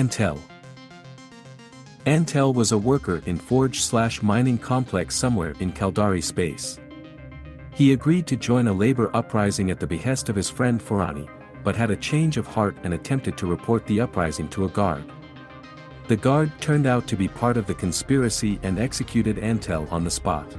Antel. Antel was a worker in forge/mining complex somewhere in Caldari space. He agreed to join a labor uprising at the behest of his friend Farani, but had a change of heart and attempted to report the uprising to a guard. The guard turned out to be part of the conspiracy and executed Antel on the spot.